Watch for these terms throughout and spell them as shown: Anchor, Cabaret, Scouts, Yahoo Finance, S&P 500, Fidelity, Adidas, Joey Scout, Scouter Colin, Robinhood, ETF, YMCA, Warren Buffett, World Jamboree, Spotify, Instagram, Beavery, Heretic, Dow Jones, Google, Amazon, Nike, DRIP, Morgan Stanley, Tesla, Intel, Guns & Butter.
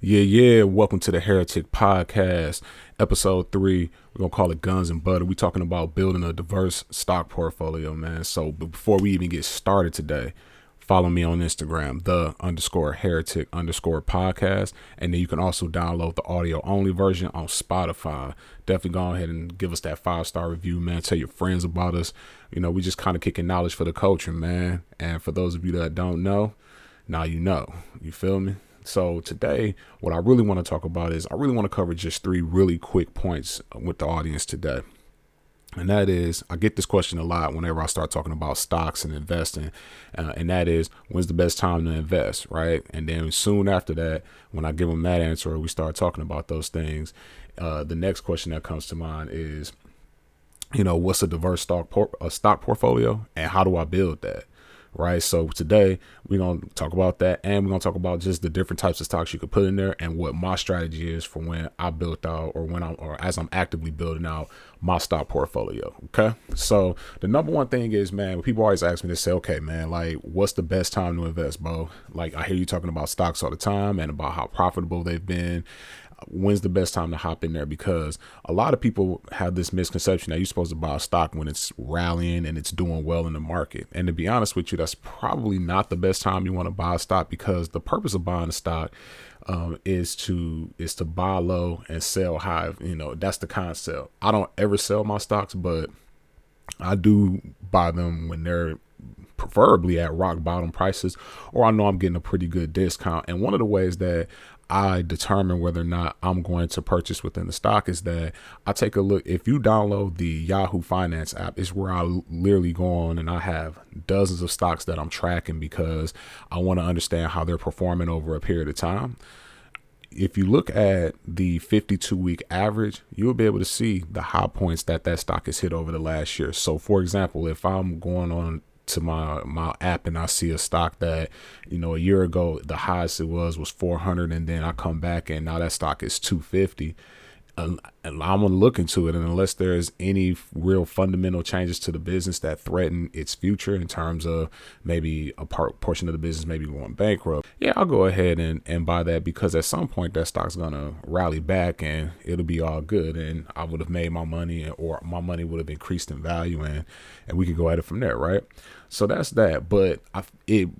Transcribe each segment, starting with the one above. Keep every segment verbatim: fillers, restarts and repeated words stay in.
Yeah, yeah. Welcome to the Heretic Podcast, episode three. We're going to call it Guns and Butter. We're talking about building a diverse stock portfolio, man. So but before we even get started today, follow me on Instagram, the underscore heretic underscore podcast. And then you can also download the audio only version on Spotify. Definitely go ahead and give us that five star review, man. Tell your friends about us. You know, we just kind of kicking knowledge for the culture, man. And for those of you that don't know, now you know. You feel me? So today, what I really want to talk about is I really want to cover just three really quick points with the audience today. And that is, I get this question a lot whenever I start talking about stocks and investing. Uh, and that is, when's the best time to invest, right? And then soon after that, when I give them that answer, or we start talking about those things. Uh, the next question that comes to mind is, you know, what's a diverse stock, por- a stock portfolio and how do I build that? Right. So today we're going to talk about that, and we're going to talk about just the different types of stocks you could put in there and what my strategy is for when I built out or when I'm or as I'm actively building out my stock portfolio. OK, so the number one thing is, man, people always ask me to say, OK, man, like, what's the best time to invest, bro? Like, I hear you talking about stocks all the time and about how profitable they've been. When's the best time to hop in there? Because a lot of people have this misconception that you're supposed to buy a stock when it's rallying and it's doing well in the market. And to be honest with you, that's probably not the best time you want to buy a stock, because the purpose of buying a stock um, is to is to buy low and sell high. You know, that's the concept. I don't ever sell my stocks, but I do buy them when they're preferably at rock bottom prices, or I know I'm getting a pretty good discount. And one of the ways that I determine whether or not I'm going to purchase within the stock is that I take a look. If you download the Yahoo Finance app, it's where I literally go on and I have dozens of stocks that I'm tracking because I want to understand how they're performing over a period of time. If you look at the fifty-two week average, you'll be able to see the high points that that stock has hit over the last year. So, for example, if I'm going on to my my app and I see a stock that, you know, a year ago the highest it was was four hundred, and then I come back and now that stock is two fifty, and I'm gonna look into it, and unless there's any real fundamental changes to the business that threaten its future in terms of maybe a part portion of the business maybe going bankrupt, yeah, I'll go ahead and, and buy that, because at some point that stock's gonna rally back and it'll be all good, and I would have made my money, or my money would have increased in value, and and we could go at it from there, right? So that's that. But I, it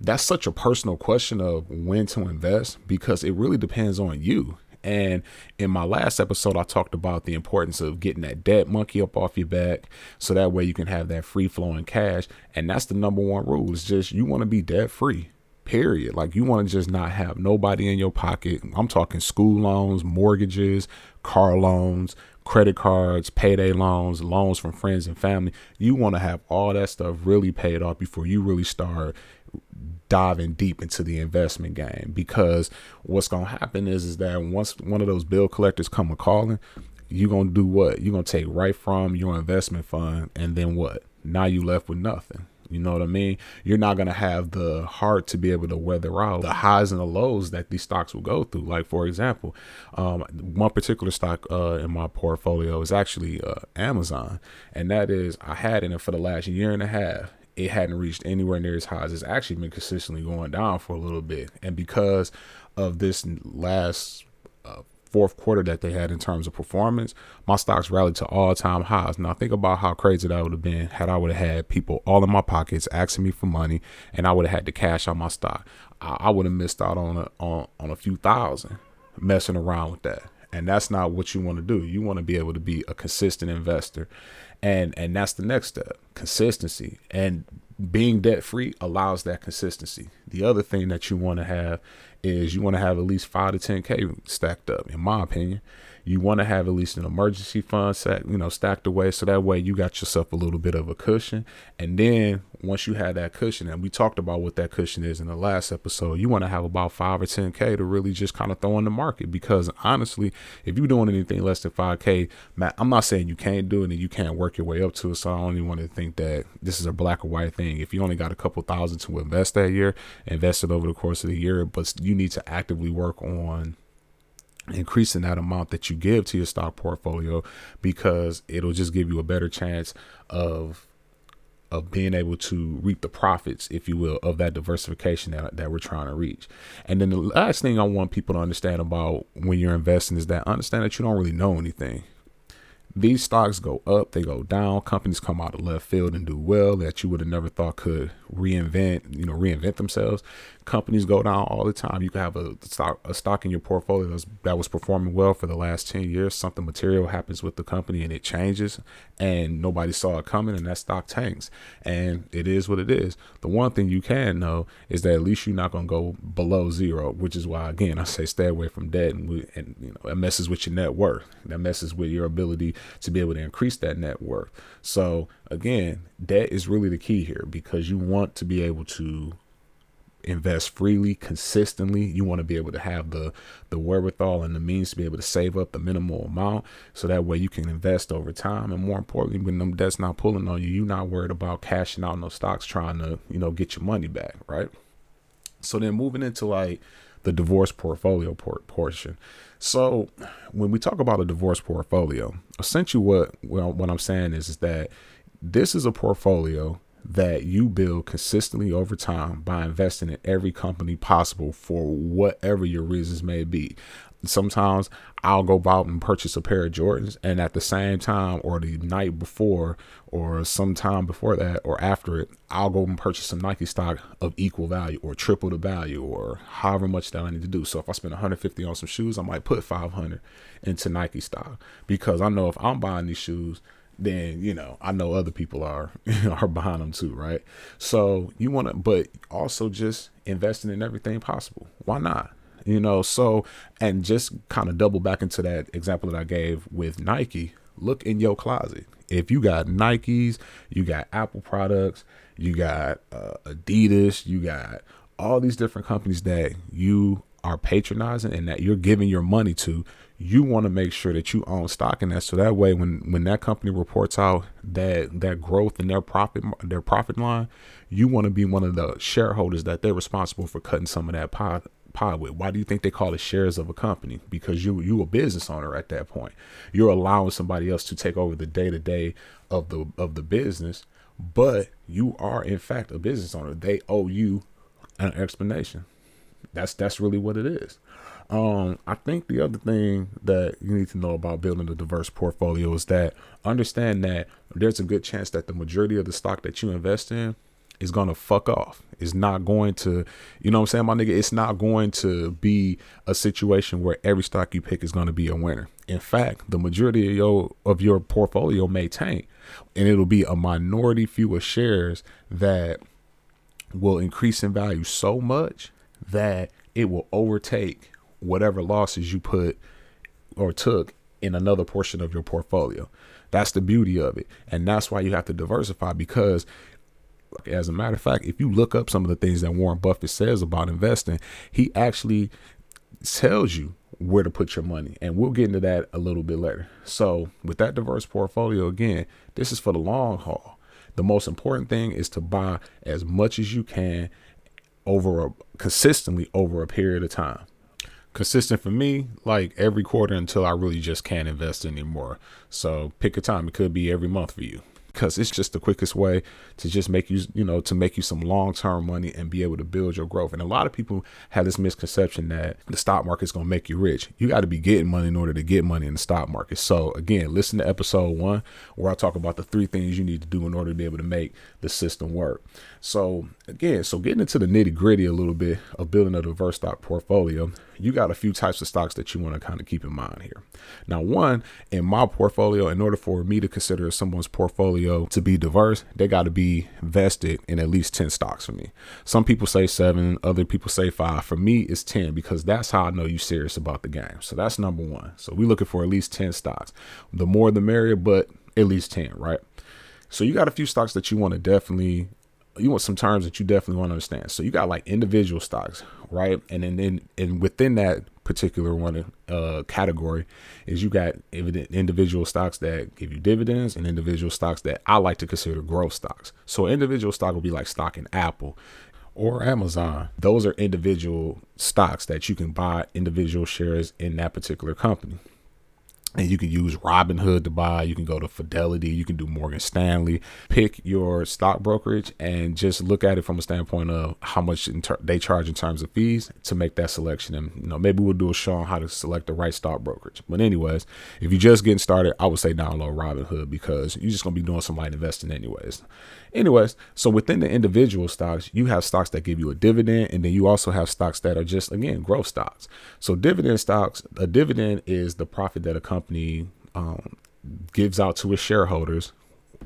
that's such a personal question of when to invest, because it really depends on you. And in my last episode, I talked about the importance of getting that dead monkey up off your back, so that way you can have that free flowing cash. And that's the number one rule, is just you want to be debt free, period. Like, you want to just not have nobody in your pocket. I'm talking school loans, mortgages, car loans, credit cards, payday loans, loans from friends and family. You want to have all that stuff really paid off before you really start diving deep into the investment game, because what's going to happen is is that once one of those bill collectors come a calling, you're going to do what? You're going to take right from your investment fund, and then what? Now you left with nothing. You know what I mean? You're not going to have the heart to be able to weather out the highs and the lows that these stocks will go through. Like, for example, um, one particular stock uh, in my portfolio is actually uh, Amazon. And that is, I had in it for the last year and a half. It hadn't reached anywhere near as highs. It's actually been consistently going down for a little bit. And because of this last uh, fourth quarter that they had in terms of performance, my stocks rallied to all time highs. Now, think about how crazy that would have been had I would have had people all in my pockets asking me for money, and I would have had to cash out my stock. I, I would have missed out on a, on, on a few thousand messing around with that. And that's not what you want to do. You want to be able to be a consistent investor. And and that's the next step, consistency. And being debt-free allows that consistency. The other thing that you want to have is you want to have at least five to ten K stacked up, in my opinion. You want to have at least an emergency fund stack, you know, stacked away, so that way you got yourself a little bit of a cushion. And then once you have that cushion, and we talked about what that cushion is in the last episode, you want to have about five or ten K to really just kind of throw in the market. Because honestly, if you're doing anything less than five K, I'm not saying you can't do it and you can't work your way up to it. So I don't even want to think that this is a black or white thing. If you only got a couple thousand to invest that year, invest it over the course of the year, but you need to actively work on increasing that amount that you give to your stock portfolio, because it'll just give you a better chance of of being able to reap the profits, if you will, of that diversification that, that we're trying to reach. And then the last thing I want people to understand about when you're investing is that understand that you don't really know anything. These stocks go up, they go down. Companies come out of left field and do well that you would have never thought could reinvent, you know, reinvent themselves. Companies go down all the time. You could have a stock, a stock in your portfolio that was, that was performing well for the last ten years. Something material happens with the company and it changes, and nobody saw it coming, and that stock tanks. And it is what it is. The one thing you can know is that at least you're not going to go below zero, which is why, again, I say stay away from debt, and, we, and you know, it messes with your net worth. That messes with your ability to be able to increase that net worth. So again, debt is really the key here, because you want to be able to invest freely, consistently. You want to be able to have the the wherewithal and the means to be able to save up the minimal amount, so that way you can invest over time. And more importantly, when them debt's not pulling on you, you're not worried about cashing out no stocks trying to, you know, get your money back, right? So then moving into like the divorce portfolio port portion. So when we talk about a divorce portfolio, essentially what well, what I'm saying is, is that this is a portfolio that you build consistently over time by investing in every company possible for whatever your reasons may be. Sometimes I'll go out and purchase a pair of Jordans, and at the same time, or the night before, or sometime before that, or after it, I'll go and purchase some Nike stock of equal value or triple the value, or however much that I need to do. So if I spend one hundred fifty dollars on some shoes, I might put five hundred dollars into Nike stock, because I know if I'm buying these shoes, then, you know, I know other people are are behind them too, right? So you want to, but also just investing in everything possible. Why not? You know, so, and just kind of double back into that example that I gave with Nike. Look in your closet. If you got Nikes, you got Apple products, you got uh, Adidas, you got all these different companies that you are patronizing and that you're giving your money to, you want to make sure that you own stock in that. So that way, when, when that company reports out that, that growth in their profit, their profit line, you want to be one of the shareholders that they're responsible for cutting some of that pie, pie with. Why do you think they call it shares of a company? Because you, you a business owner at that point. You're allowing somebody else to take over the day to day of the, of the business, but you are in fact a business owner. They owe you an explanation. That's, that's really what it is. Um, I think the other thing that you need to know about building a diverse portfolio is that understand that there's a good chance that the majority of the stock that you invest in is going to fuck off. It's not going to, you know what I'm saying, my nigga, it's not going to be a situation where every stock you pick is going to be a winner. In fact, the majority of your, of your portfolio may tank, and it'll be a minority few of shares that will increase in value so much that it will overtake whatever losses you put or took in another portion of your portfolio. That's the beauty of it. And that's why you have to diversify, because as a matter of fact, if you look up some of the things that Warren Buffett says about investing, he actually tells you where to put your money. And we'll get into that a little bit later. So with that diverse portfolio, again, this is for the long haul. The most important thing is to buy as much as you can over a consistently over a period of time. Consistent for me, like every quarter, until I really just can't invest anymore. So pick a time. It could be every month for you, because it's just the quickest way to just make you, you know, to make you some long term money and be able to build your growth. And a lot of people have this misconception that the stock market is going to make you rich. You got to be getting money in order to get money in the stock market. So again, listen to episode one, where I talk about the three things you need to do in order to be able to make the system work. So again, so getting into the nitty gritty a little bit of building a diverse stock portfolio, you got a few types of stocks that you want to kind of keep in mind here. Now, one, in my portfolio, in order for me to consider someone's portfolio to be diverse, they got to be vested in at least ten stocks for me. Some people say seven, other people say five. For me, it's ten, because that's how I know you're serious about the game. So that's number one. So we're looking for at least ten stocks. The more the merrier, but at least ten, right? So you got a few stocks that you want to definitely, you want some terms that you definitely want to understand. So you got like individual stocks, right? And then, and, and within that particular one uh category is you got individual stocks that give you dividends and individual stocks that I like to consider growth stocks. So individual stock will be like stock in Apple or Amazon. Those are individual stocks that you can buy individual shares in that particular company. And you can use Robinhood to buy. You can go to Fidelity. You can do Morgan Stanley. Pick your stock brokerage and just look at it from a standpoint of how much ter- they charge in terms of fees to make that selection. And, you know, maybe we'll do a show on how to select the right stock brokerage. But anyways, if you're just getting started, I would say download Robinhood because you're just going to be doing some light investing anyways. Anyways, so within the individual stocks, you have stocks that give you a dividend. And then you also have stocks that are just, again, growth stocks. So dividend stocks, a dividend is the profit that a company Company, um, gives out to its shareholders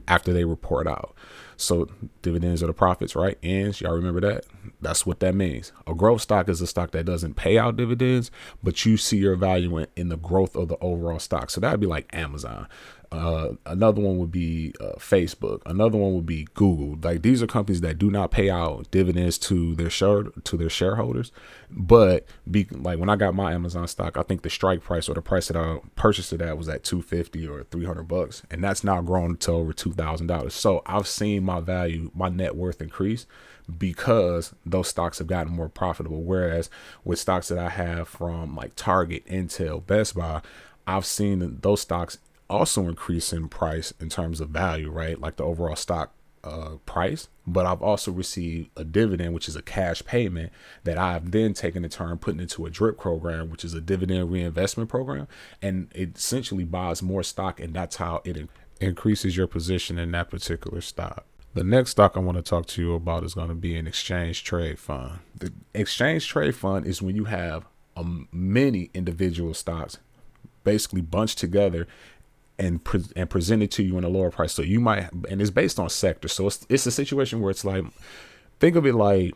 after they report out. So dividends are the profits, right? Ends, y'all remember that? That's what that means. A growth stock is a stock that doesn't pay out dividends, but you see your value in, in the growth of the overall stock. So that'd be like Amazon. Uh, another one would be uh, Facebook. Another one would be Google. Like, these are companies that do not pay out dividends to their share to their shareholders. But be, like when I got my Amazon stock, I think the strike price or the price that I purchased it at was at two hundred fifty dollars or three hundred bucks, and that's now grown to over two thousand dollars. So I've seen my value, my net worth increase because those stocks have gotten more profitable. Whereas with stocks that I have from like Target, Intel, Best Buy, I've seen those stocks also increase in price in terms of value, right? Like the overall stock uh, price. But I've also received a dividend, which is a cash payment that I've then taken in turn, putting into a DRIP program, which is a dividend reinvestment program. And it essentially buys more stock, and that's how it in- increases your position in that particular stock. The next stock I want to talk to you about is going to be an exchange trade fund. The exchange trade fund is when you have um, many individual stocks basically bunched together and pre- and presented to you in a lower price. So you might, and it's based on sector. So it's it's a situation where it's like, think of it like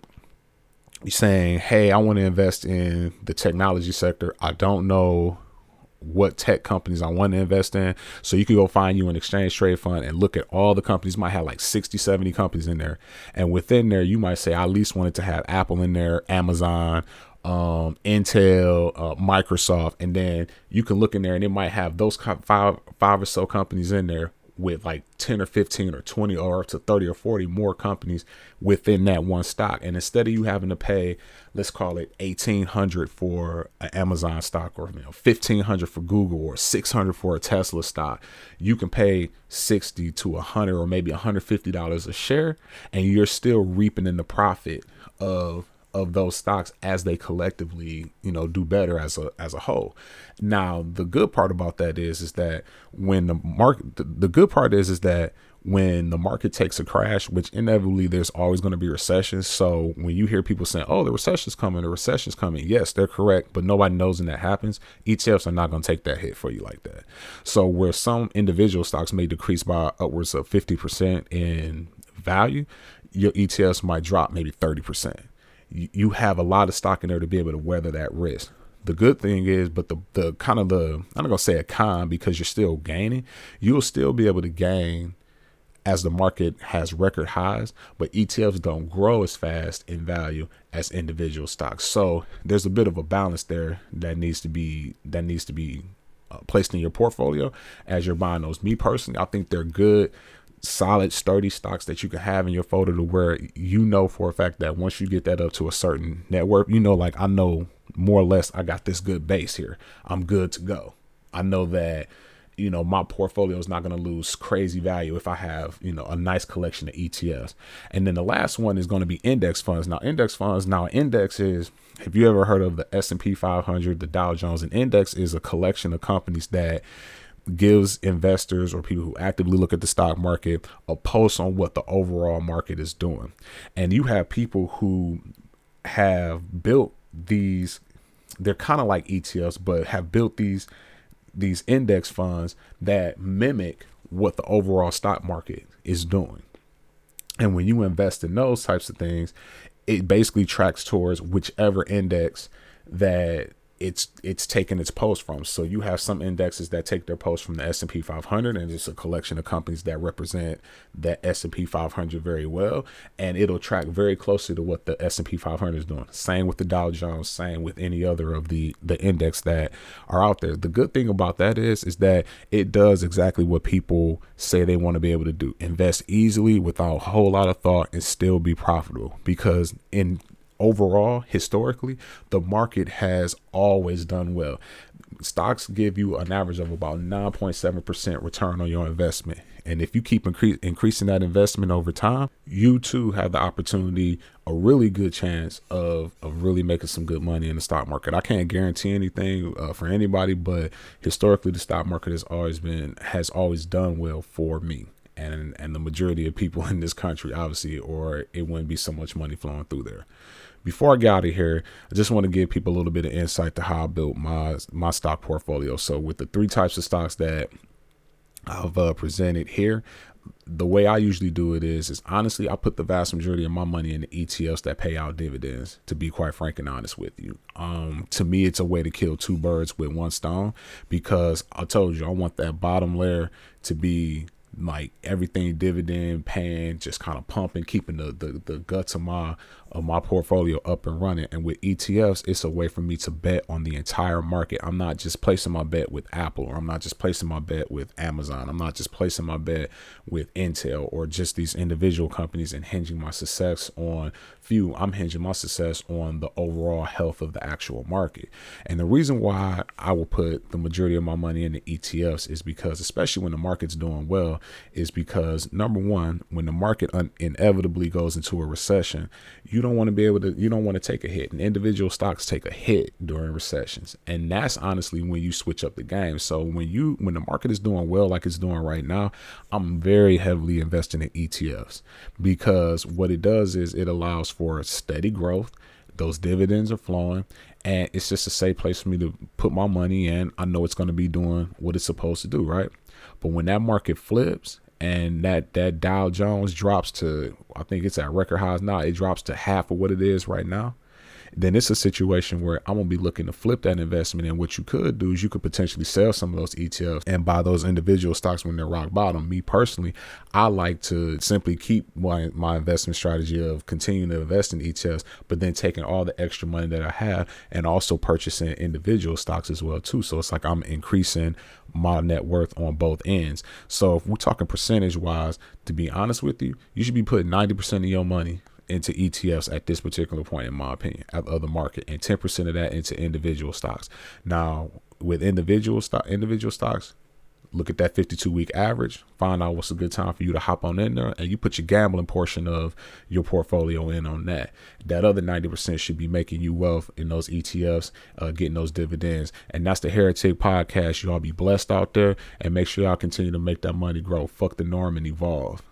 you're saying, hey, I want to invest in the technology sector. I don't know what tech companies I want to invest in. So you can go find you an exchange trade fund and look at all the companies. Might have like sixty, seventy companies in there. And within there, you might say, I at least wanted to have Apple in there, Amazon, um Intel, uh, Microsoft, and then you can look in there and it might have those five five or so companies in there with like ten or fifteen or twenty or up to thirty or forty more companies within that one stock. And instead of you having to pay, let's call it eighteen hundred for an Amazon stock, or, you know, fifteen hundred for Google, or six hundred for a Tesla stock, you can pay sixty to one hundred or maybe one hundred fifty dollars a share, and you're still reaping in the profit of of those stocks as they collectively, you know, do better as a as a whole. Now, the good part about that is, is that when the market, the, the good part is, is that when the market takes a crash, which inevitably there's always going to be recessions. So when you hear people saying, oh, the recession's coming, the recession's coming. Yes, they're correct. But nobody knows when that happens. E T Fs are not going to take that hit for you like that. So where some individual stocks may decrease by upwards of fifty percent in value, your E T Fs might drop maybe thirty percent. You have a lot of stock in there to be able to weather that risk. The good thing is, but the the kind of the, I'm not going to say a con, because you're still gaining. You'll still be able to gain as the market has record highs, but E T Fs don't grow as fast in value as individual stocks. So there's a bit of a balance there that needs to be, that needs to be uh, placed in your portfolio as you're buying those. Me personally, I think they're good, solid, sturdy stocks that you can have in your folder to where you know for a fact that once you get that up to a certain net worth, you know, like, I know more or less I got this good base here. I'm good to go. I know that, you know, my portfolio is not going to lose crazy value if I have, you know, a nice collection of E T Fs. And then the last one is going to be index funds. Now, index funds, now index is, if you ever heard of the S and P five hundred, the Dow Jones, and index is a collection of companies that gives investors or people who actively look at the stock market a pulse on what the overall market is doing. And you have people who have built these, they're kind of like E T Fs, but have built these, these index funds that mimic what the overall stock market is doing. And when you invest in those types of things, it basically tracks towards whichever index that it's it's taking its pulse from. So you have some indexes that take their pulse from the S and P five hundred, and it's a collection of companies that represent that S and P five hundred very well, and it'll track very closely to what the S and P five hundred is doing. Same with the Dow Jones, same with any other of the the index that are out there. The good thing about that is is that it does exactly what people say they want to be able to do: invest easily without a whole lot of thought and still be profitable. Because in overall, historically, the market has always done well. Stocks give you an average of about nine point seven percent return on your investment. And if you keep incre- increasing that investment over time, you too have the opportunity, a really good chance of, of really making some good money in the stock market. I can't guarantee anything uh, for anybody, but historically, the stock market has always been, has always done well for me. And, and the majority of people in this country, obviously, or it wouldn't be so much money flowing through there. Before I get out of here, I just want to give people a little bit of insight to how I built my my stock portfolio. So with the three types of stocks that I've uh, presented here, the way I usually do it is, is honestly, I put the vast majority of my money in the E T Fs that pay out dividends, to be quite frank and honest with you. Um, to me, it's a way to kill two birds with one stone, because I told you, I want that bottom layer to be like everything dividend paying, just kind of pumping, keeping the, the the guts of my of my portfolio up and running. And with E T Fs, it's a way for me to bet on the entire market. I'm not just placing my bet with Apple, or I'm not just placing my bet with Amazon. I'm not just placing my bet with Intel or just these individual companies and hinging my success on few. I'm hinging my success on the overall health of the actual market. And the reason why I will put the majority of my money in the E T Fs is because, especially when the market's doing well, is because, number one, when the market un- inevitably goes into a recession, you don't want to be able to, you don't want to take a hit. And individual stocks take a hit during recessions. And that's honestly when you switch up the game. So when you, when the market is doing well, like it's doing right now, I'm very heavily invested in E T Fs, because what it does is it allows for steady growth. Those dividends are flowing, and it's just a safe place for me to put my money in. I know it's going to be doing what it's supposed to do, right? But when that market flips and that, that Dow Jones drops to, I think it's at record highs now, it drops to half of what it is right now, then it's a situation where I'm going to be looking to flip that investment. And what you could do is you could potentially sell some of those E T Fs and buy those individual stocks when they're rock bottom. Me personally, I like to simply keep my, my investment strategy of continuing to invest in E T Fs, but then taking all the extra money that I have and also purchasing individual stocks as well too. So it's like I'm increasing my net worth on both ends. So if we're talking percentage wise, to be honest with you, you should be putting ninety percent of your money into E T Fs at this particular point, in my opinion, of the market, and ten percent of that into individual stocks. Now, with individual stock, individual stocks, look at that fifty-two week average, find out what's a good time for you to hop on in there, and you put your gambling portion of your portfolio in on that. That other ninety percent should be making you wealth in those E T Fs, uh, getting those dividends. And that's the Heretic Podcast. Y'all be blessed out there, and make sure y'all continue to make that money grow. Fuck the norm and evolve.